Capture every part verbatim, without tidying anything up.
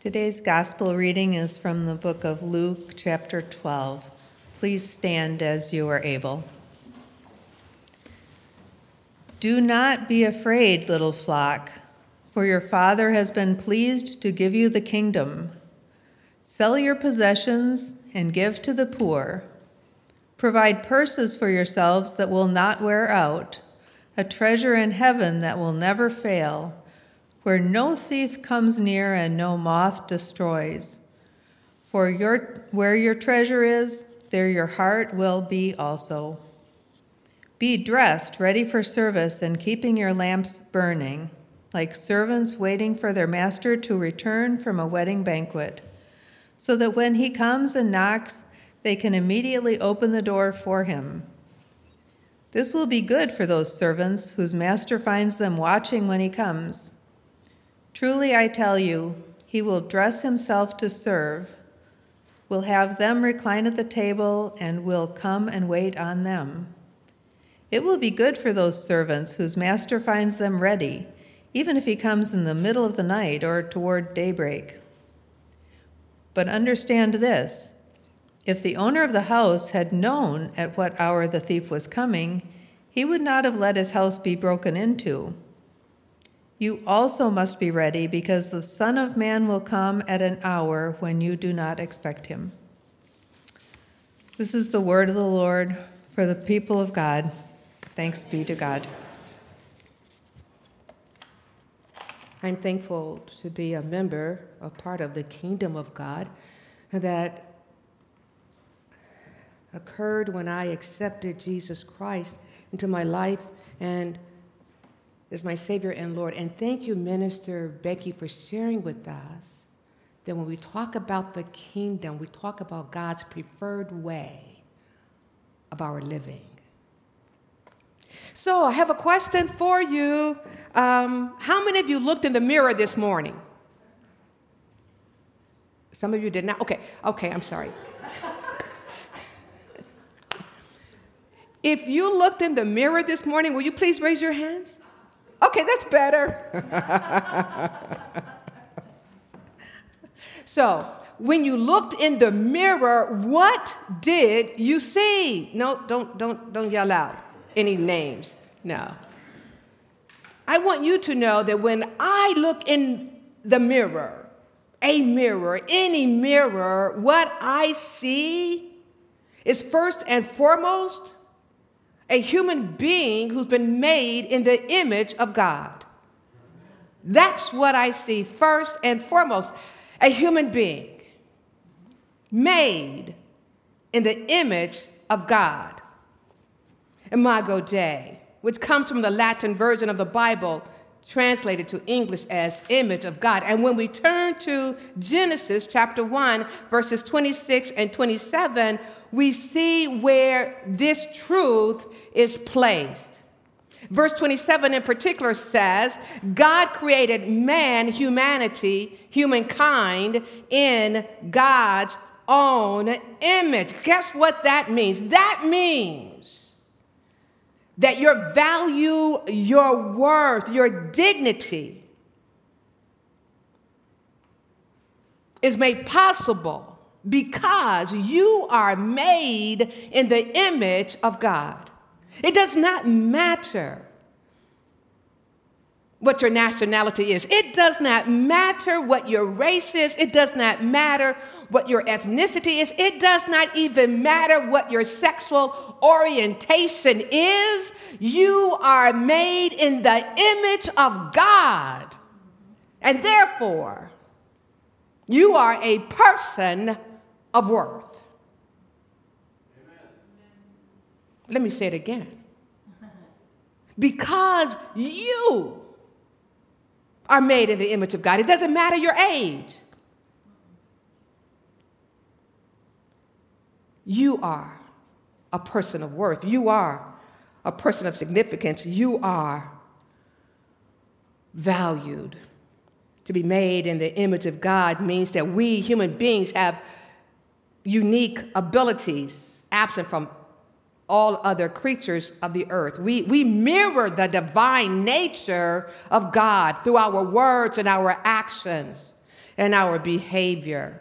Today's gospel reading is from the book of Luke, chapter twelve. Please stand as you are able. Do not be afraid, little flock, for your Father has been pleased to give you the kingdom. Sell your possessions and give to the poor. Provide purses for yourselves that will not wear out, a treasure in heaven that will never fail, where no thief comes near and no moth destroys. For your, where your treasure is, there your heart will be also. Be dressed, ready for service, and keeping your lamps burning, like servants waiting for their master to return from a wedding banquet, so that when he comes and knocks, they can immediately open the door for him. This will be good for those servants whose master finds them watching when he comes. Truly, I tell you, he will dress himself to serve, will have them recline at the table, and will come and wait on them. It will be good for those servants whose master finds them ready, even if he comes in the middle of the night or toward daybreak. But understand this, if the owner of the house had known at what hour the thief was coming, he would not have let his house be broken into. You also must be ready, because the Son of Man will come at an hour when you do not expect him. This is the word of the Lord for the people of God. Thanks be to God. I'm thankful to be a member, a part of the kingdom of God that occurred when I accepted Jesus Christ into my life and is my Savior and Lord. And thank you, Minister Becky, for sharing with us that when we talk about the kingdom, we talk about God's preferred way of our living. So I have a question for you. Um, how many of you looked in the mirror this morning? Some of you did not? Okay, okay, I'm sorry. If you looked in the mirror this morning, will you please raise your hands? Okay, that's better. So, when you looked in the mirror, what did you see? No, don't don't don't yell out any names. No. I want you to know that when I look in the mirror, a mirror, any mirror, what I see is first and foremost a human being who's been made in the image of God. That's what I see first and foremost. A human being made in the image of God. Imago Dei, which comes from the Latin version of the Bible, translated to English as image of God. And when we turn to Genesis chapter one, verses twenty-six and twenty-seven, we see where this truth is placed. Verse twenty-seven in particular says, God created man, humanity, humankind, in God's own image. Guess what that means? That means that your value, your worth, your dignity is made possible because you are made in the image of God. It does not matter what your nationality is. It does not matter what your race is. It does not matter what your ethnicity is. It does not even matter what your sexual orientation is. You are made in the image of God. And therefore, you are a person of worth. Amen. Let me say it again. Because you are made in the image of God, it doesn't matter your age. You are a person of worth. You are a person of significance. You are valued. To be made in the image of God means that we human beings have unique abilities absent from all other creatures of the earth. We, we mirror the divine nature of God through our words and our actions. and our behavior.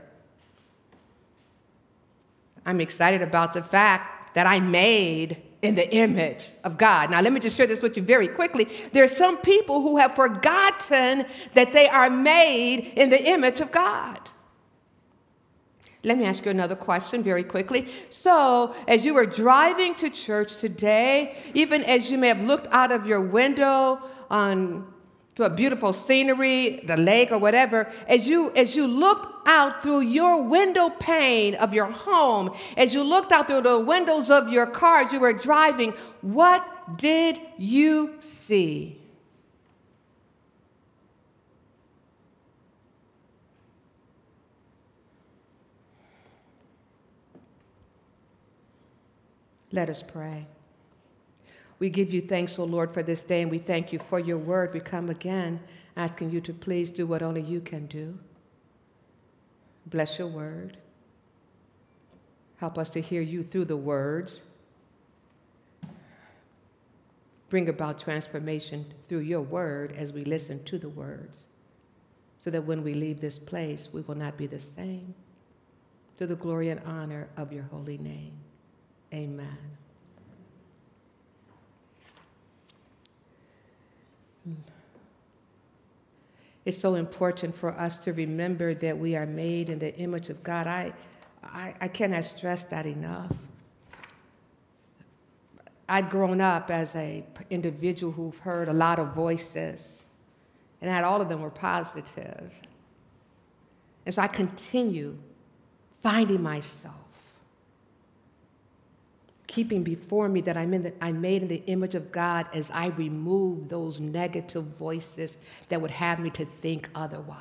I'm excited about the fact that I'm made in the image of God. Now, let me just share this with you very quickly. There are some people who have forgotten that they are made in the image of God. Let me ask you another question very quickly. So, as you were driving to church today, even as you may have looked out of your window on to a beautiful scenery, the lake or whatever, as you as you looked out through your window pane of your home, as you looked out through the windows of your car as you were driving, what did you see? Let us pray. We give you thanks, O Lord, for this day, and we thank you for your word. We come again asking you to please do what only you can do. Bless your word. Help us to hear you through the words. Bring about transformation through your word as we listen to the words, so that when we leave this place, we will not be the same. To the glory and honor of your holy name. Amen. It's so important for us to remember that we are made in the image of God. I, I, I cannot stress that enough. I'd grown up as an individual who've heard a lot of voices, and not all of them were positive. And so I continue finding myself, keeping before me that I'm, in the, I'm made in the image of God as I remove those negative voices that would have me to think otherwise.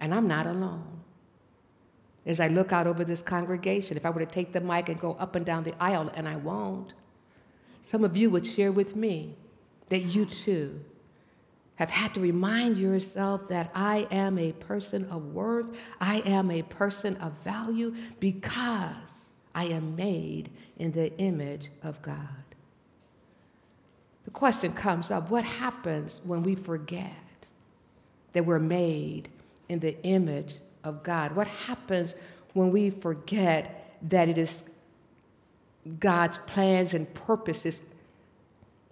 And I'm not alone. As I look out over this congregation, if I were to take the mic and go up and down the aisle, and I won't, some of you would share with me that you too have had to remind yourself that I am a person of worth, I am a person of value, because I am made in the image of God. The question comes up, what happens when we forget that we're made in the image of God? What happens when we forget that it is God's plans and purposes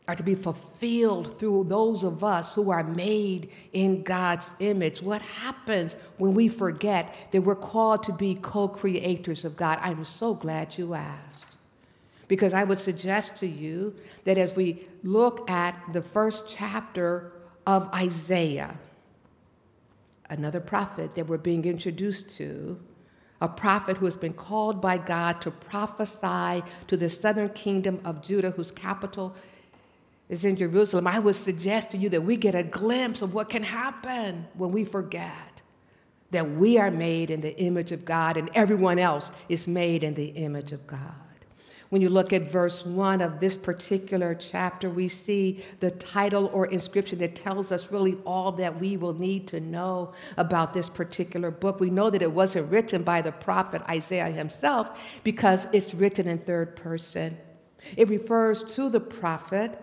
are to be fulfilled through those of us who are made in God's image? What happens when we forget that we're called to be co-creators of God? I'm so glad you asked, because I would suggest to you that as we look at the first chapter of Isaiah, another prophet that we're being introduced to, a prophet who has been called by God to prophesy to the southern kingdom of Judah, whose capital is in Jerusalem, I would suggest to you that we get a glimpse of what can happen when we forget that we are made in the image of God and everyone else is made in the image of God. When you look at verse one of this particular chapter, we see the title or inscription that tells us really all that we will need to know about this particular book. We know that it wasn't written by the prophet Isaiah himself, because it's written in third person. It refers to the prophet,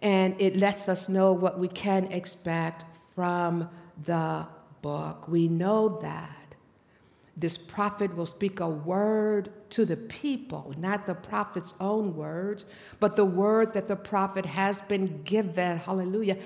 and it lets us know what we can expect from the book. We know that this prophet will speak a word to the people, not the prophet's own words, but the word that the prophet has been given, hallelujah,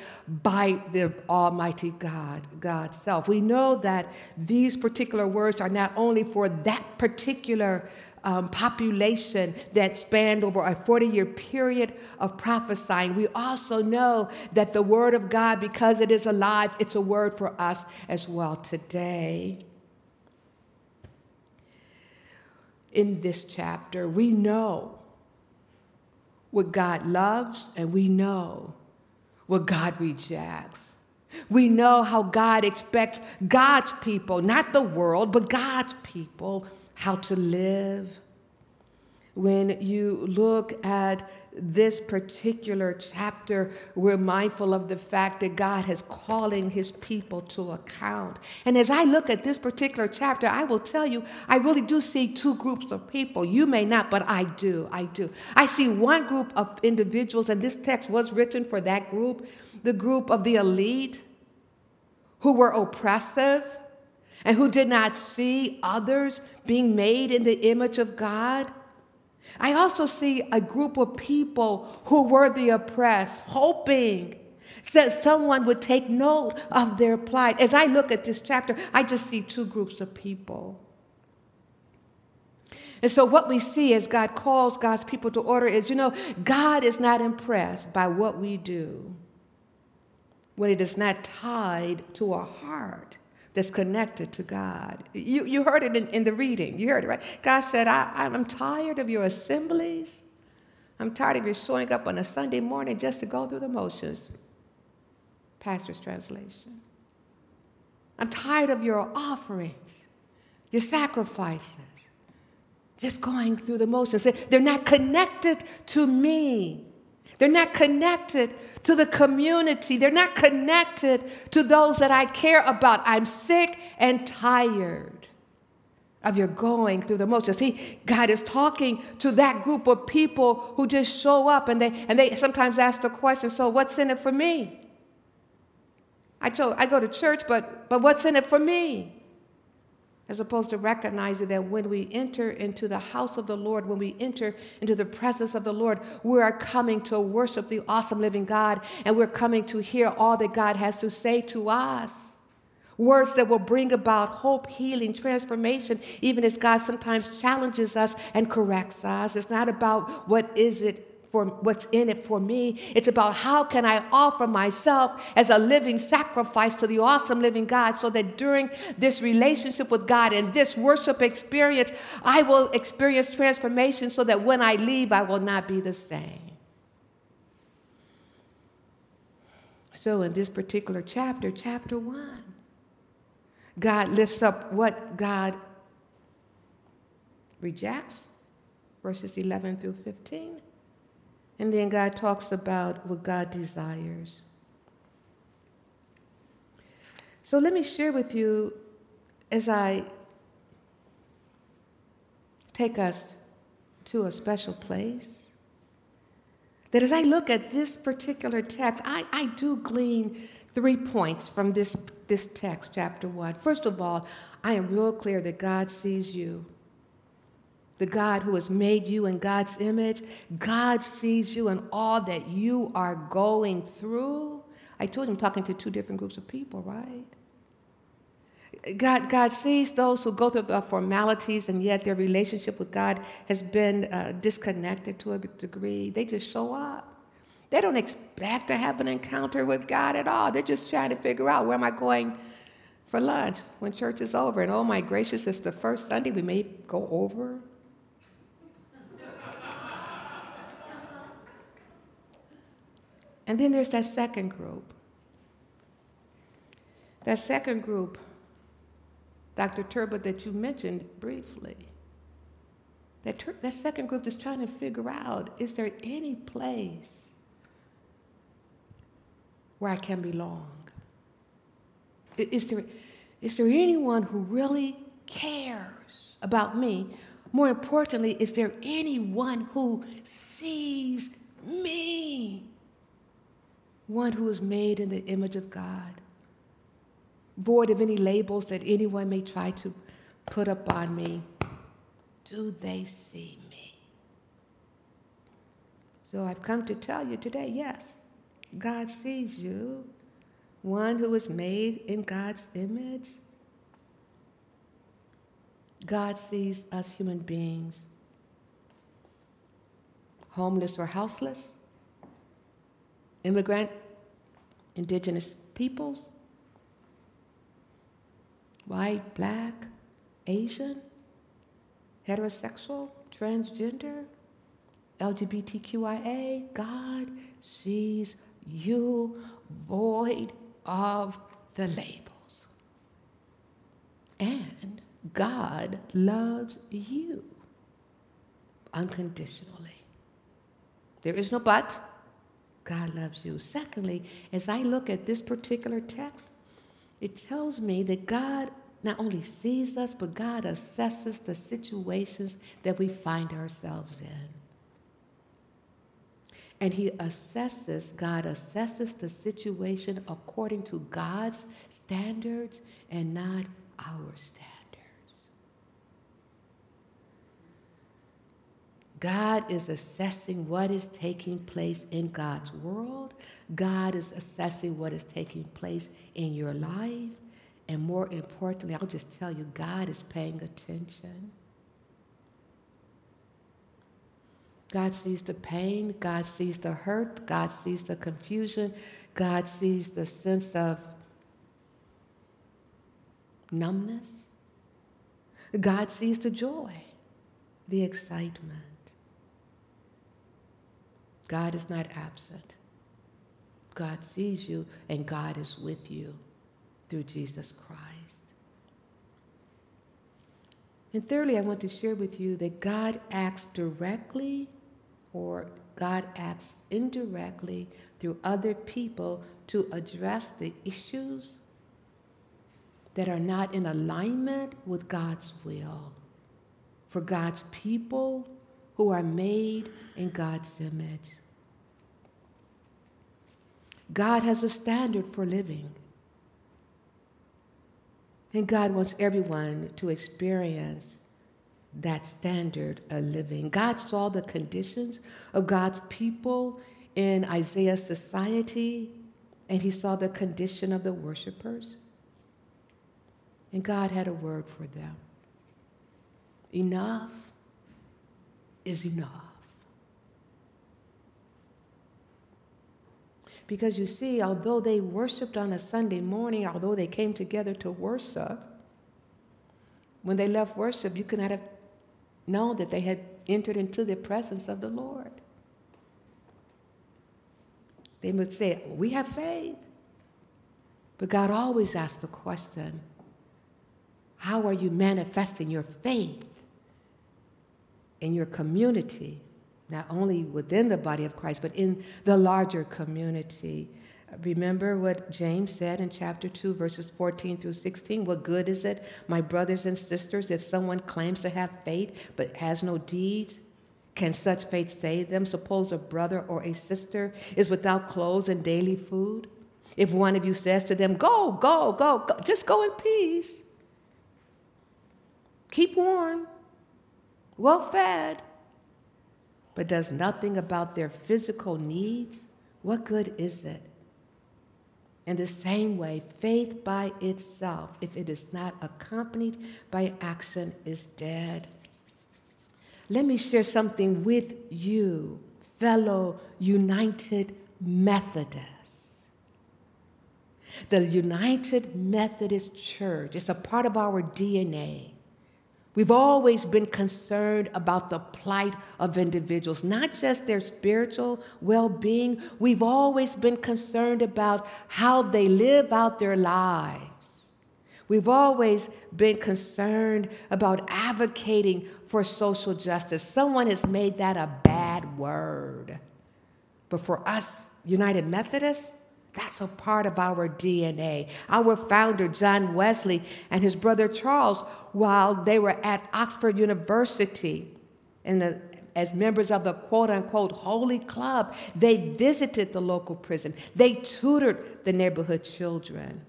by the Almighty God, God's self. We know that these particular words are not only for that particular Um, population that spanned over a forty-year period of prophesying. We also know that the Word of God, because it is alive, it's a word for us as well today. In this chapter, we know what God loves and we know what God rejects. We know how God expects God's people, not the world, but God's people, how to live. When you look at this particular chapter, we're mindful of the fact that God is calling his people to account. And as I look at this particular chapter, I will tell you, I really do see two groups of people. You may not, but I do. I do. I see one group of individuals, and this text was written for that group, the group of the elite, who were oppressive and who did not see others being made in the image of God. I also see a group of people who were the oppressed, hoping that someone would take note of their plight. As I look at this chapter, I just see two groups of people. And so what we see as God calls God's people to order is, you know, God is not impressed by what we do when it is not tied to a heart that's connected to God. You, you heard it in, in the reading. You heard it, right? God said, I, I'm tired of your assemblies. I'm tired of you showing up on a Sunday morning just to go through the motions. Pastor's translation. I'm tired of your offerings, your sacrifices, just going through the motions. They're not connected to me. They're not connected to the community. They're not connected to those that I care about. I'm sick and tired of your going through the motions. He, God is talking to that group of people who just show up, and they and they sometimes ask the question, so what's in it for me? I, chose, I go to church, but, but what's in it for me? As opposed to recognizing that when we enter into the house of the Lord, when we enter into the presence of the Lord, we are coming to worship the awesome living God, and we're coming to hear all that God has to say to us. Words that will bring about hope, healing, transformation, even as God sometimes challenges us and corrects us. It's not about what is it for what's in it for me. It's about how can I offer myself as a living sacrifice to the awesome living God, so that during this relationship with God and this worship experience, I will experience transformation, so that when I leave, I will not be the same. So in this particular chapter, chapter one, God lifts up what God rejects, verses eleven through fifteen. And then God talks about what God desires. So let me share with you, as I take us to a special place, that as I look at this particular text, I, I do glean three points from this, this text, chapter one. First of all, I am real clear that God sees you. The God who has made you in God's image, God sees you and all that you are going through. I told you I'm talking to two different groups of people, right? God, God sees those who go through the formalities, and yet their relationship with God has been uh, disconnected to a degree. They just show up. They don't expect to have an encounter with God at all. They're just trying to figure out, where am I going for lunch when church is over? And oh my gracious, it's the first Sunday. We may go over. And then there's that second group. That second group, Doctor Turbot, that you mentioned briefly. That, ter- that second group is trying to figure out, is there any place where I can belong? Is there, is there anyone who really cares about me? More importantly, is there anyone who sees me? One who is made in the image of God, void of any labels that anyone may try to put upon me. Do they see me? So I've come to tell you today, yes, God sees you, one who is made in God's image. God sees us human beings, homeless or houseless, immigrant, indigenous peoples, white, black, Asian, heterosexual, transgender, L G B T Q I A, God sees you, void of the labels. And God loves you unconditionally. There is no but. God loves you. Secondly, as I look at this particular text, it tells me that God not only sees us, but God assesses the situations that we find ourselves in. And he assesses, God assesses the situation according to God's standards and not our standards. God is assessing what is taking place in God's world. God is assessing what is taking place in your life. And more importantly, I'll just tell you, God is paying attention. God sees the pain, God sees the hurt, God sees the confusion, God sees the sense of numbness. God sees the joy, the excitement. God is not absent. God sees you and God is with you through Jesus Christ. And thirdly, I want to share with you that God acts directly or God acts indirectly through other people to address the issues that are not in alignment with God's will for God's people who are made in God's image. God has a standard for living. And God wants everyone to experience that standard of living. God saw the conditions of God's people in Isaiah's society, and he saw the condition of the worshipers. And God had a word for them. Enough is enough. Because you see, although they worshiped on a Sunday morning, although they came together to worship, when they left worship, you could not have known that they had entered into the presence of the Lord. They would say, we have faith. But God always asks the question, how are you manifesting your faith in your community? Not only within the body of Christ, but in the larger community. Remember what James said in chapter two, verses fourteen through sixteen. What good is it, my brothers and sisters, if someone claims to have faith but has no deeds? Can such faith save them? Suppose a brother or a sister is without clothes and daily food. If one of you says to them, go, go, go, go, just go in peace. Keep warm, well fed, but does nothing about their physical needs, what good is it? In the same way, faith by itself, if it is not accompanied by action, is dead. Let me share something with you, fellow United Methodists. The United Methodist Church is a part of our D N A. We've always been concerned about the plight of individuals, not just their spiritual well-being. We've always been concerned about how they live out their lives. We've always been concerned about advocating for social justice. Someone has made that a bad word. But for us, United Methodists, that's a part of our D N A. Our founder, John Wesley, and his brother Charles, while they were at Oxford University and the, as members of the quote-unquote Holy Club, they visited the local prison. They tutored the neighborhood children.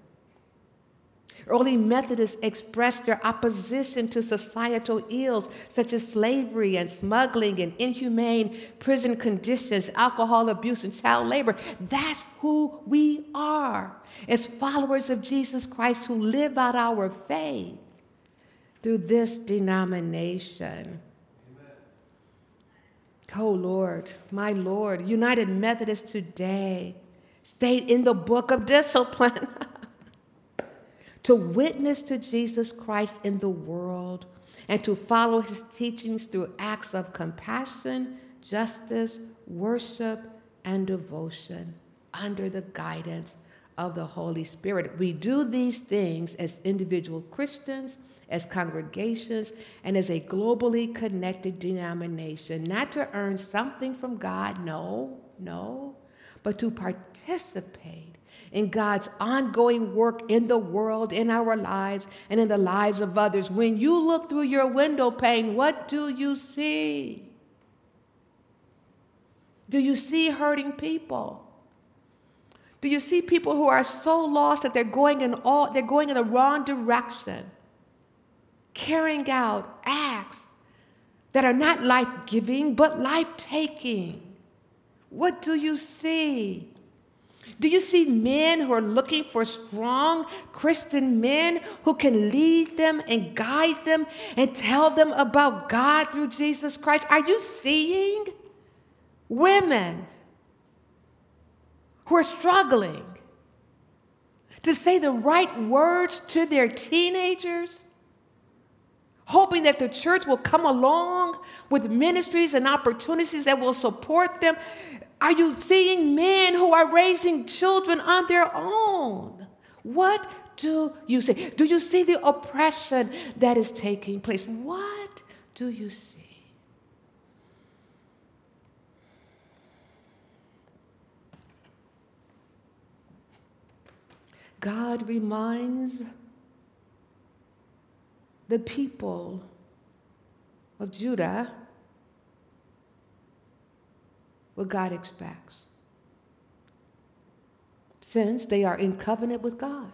Early Methodists expressed their opposition to societal ills such as slavery and smuggling and inhumane prison conditions, alcohol abuse, and child labor. That's who we are as followers of Jesus Christ who live out our faith through this denomination. Amen. Oh, Lord, my Lord, United Methodists today stayed in the book of discipline. To witness to Jesus Christ in the world and to follow his teachings through acts of compassion, justice, worship, and devotion under the guidance of the Holy Spirit. We do these things as individual Christians, as congregations, and as a globally connected denomination, not to earn something from God, no, no, but to participate in God's ongoing work in the world, in our lives, and in the lives of others. When you look through your window pane, what do you see? Do you see hurting people? Do you see people who are so lost that they're going in all they're going in the wrong direction, carrying out acts that are not life-giving but life-taking? What do you see? Do you see men who are looking for strong Christian men who can lead them and guide them and tell them about God through Jesus Christ? Are you seeing women who are struggling to say the right words to their teenagers, hoping that the church will come along with ministries and opportunities that will support them? Are you seeing men who are raising children on their own? What do you see? Do you see the oppression that is taking place? What do you see? God reminds the people of Judah what God expects, since they are in covenant with God.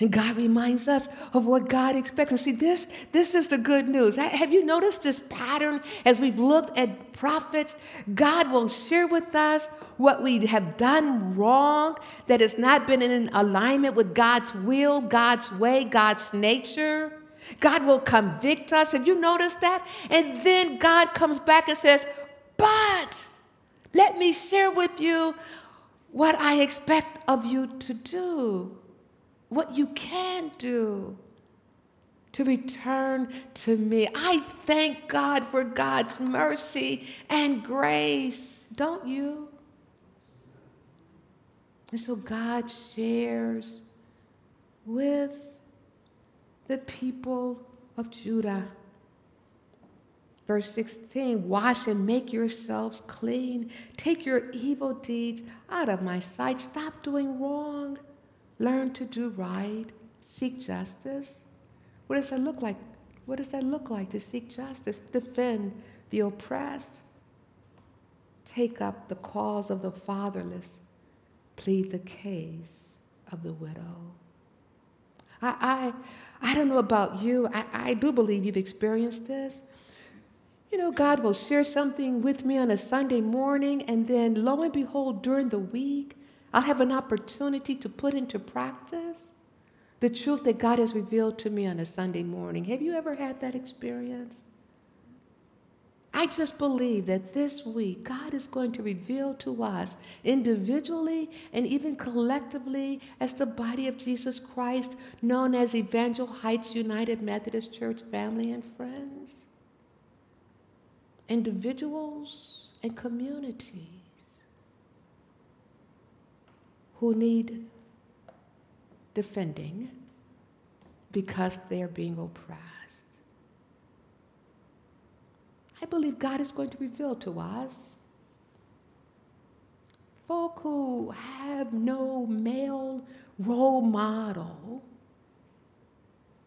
And God reminds us of what God expects. And see, this, this is the good news. Have you noticed this pattern as we've looked at prophets? God will share with us what we have done wrong, that has not been in alignment with God's will, God's way, God's nature. God will convict us. Have you noticed that? And then God comes back and says, but let me share with you what I expect of you to do, what you can do to return to me. I thank God for God's mercy and grace, don't you? And so God shares with the people of Judah. Verse sixteen, wash and make yourselves clean. Take your evil deeds out of my sight. Stop doing wrong. Learn to do right, seek justice. What does that look like? What does that look like to seek justice? Defend the oppressed. Take up the cause of the fatherless. Plead the case of the widow. I I, I don't know about you. I, I do believe you've experienced this. You know, God will share something with me on a Sunday morning, and then lo and behold, during the week, I'll have an opportunity to put into practice the truth that God has revealed to me on a Sunday morning. Have you ever had that experience? I just believe that this week, God is going to reveal to us individually and even collectively as the body of Jesus Christ, known as Evangel Heights United Methodist Church family and friends, individuals and community, who need defending because they are being oppressed. I believe God is going to reveal to us folk who have no male role model,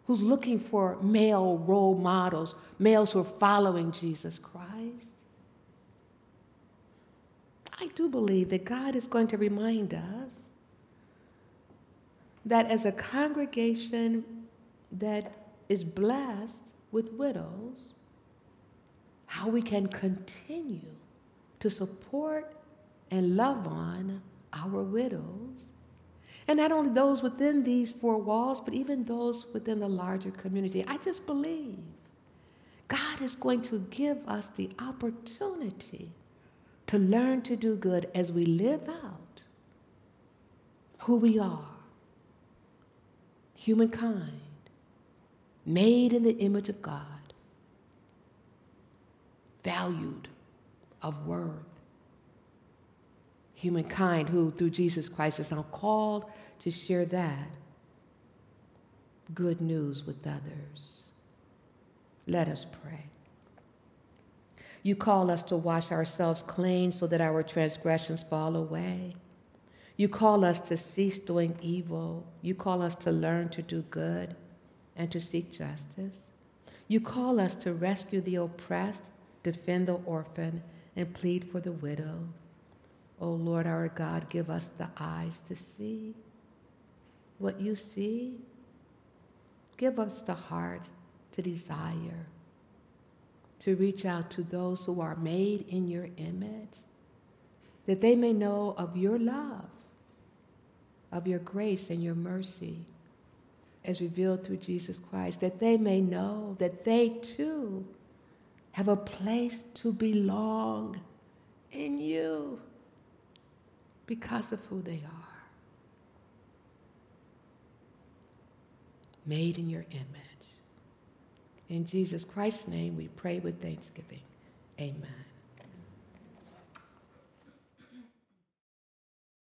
who's looking for male role models, males who are following Jesus Christ. I do believe that God is going to remind us that as a congregation that is blessed with widows, how we can continue to support and love on our widows, and not only those within these four walls, but even those within the larger community. I just believe God is going to give us the opportunity to learn to do good as we live out who we are, humankind, made in the image of God, valued of worth. Humankind who, through Jesus Christ, is now called to share that good news with others. Let us pray. You call us to wash ourselves clean so that our transgressions fall away. You call us to cease doing evil. You call us to learn to do good and to seek justice. You call us to rescue the oppressed, defend the orphan, and plead for the widow. O Lord our God, give us the eyes to see what you see. Give us the heart to desire, to reach out to those who are made in your image, that they may know of your love, of your grace and your mercy as revealed through Jesus Christ, that they may know that they too have a place to belong in you because of who they are. Made in your image. In Jesus Christ's name we pray with thanksgiving. Amen.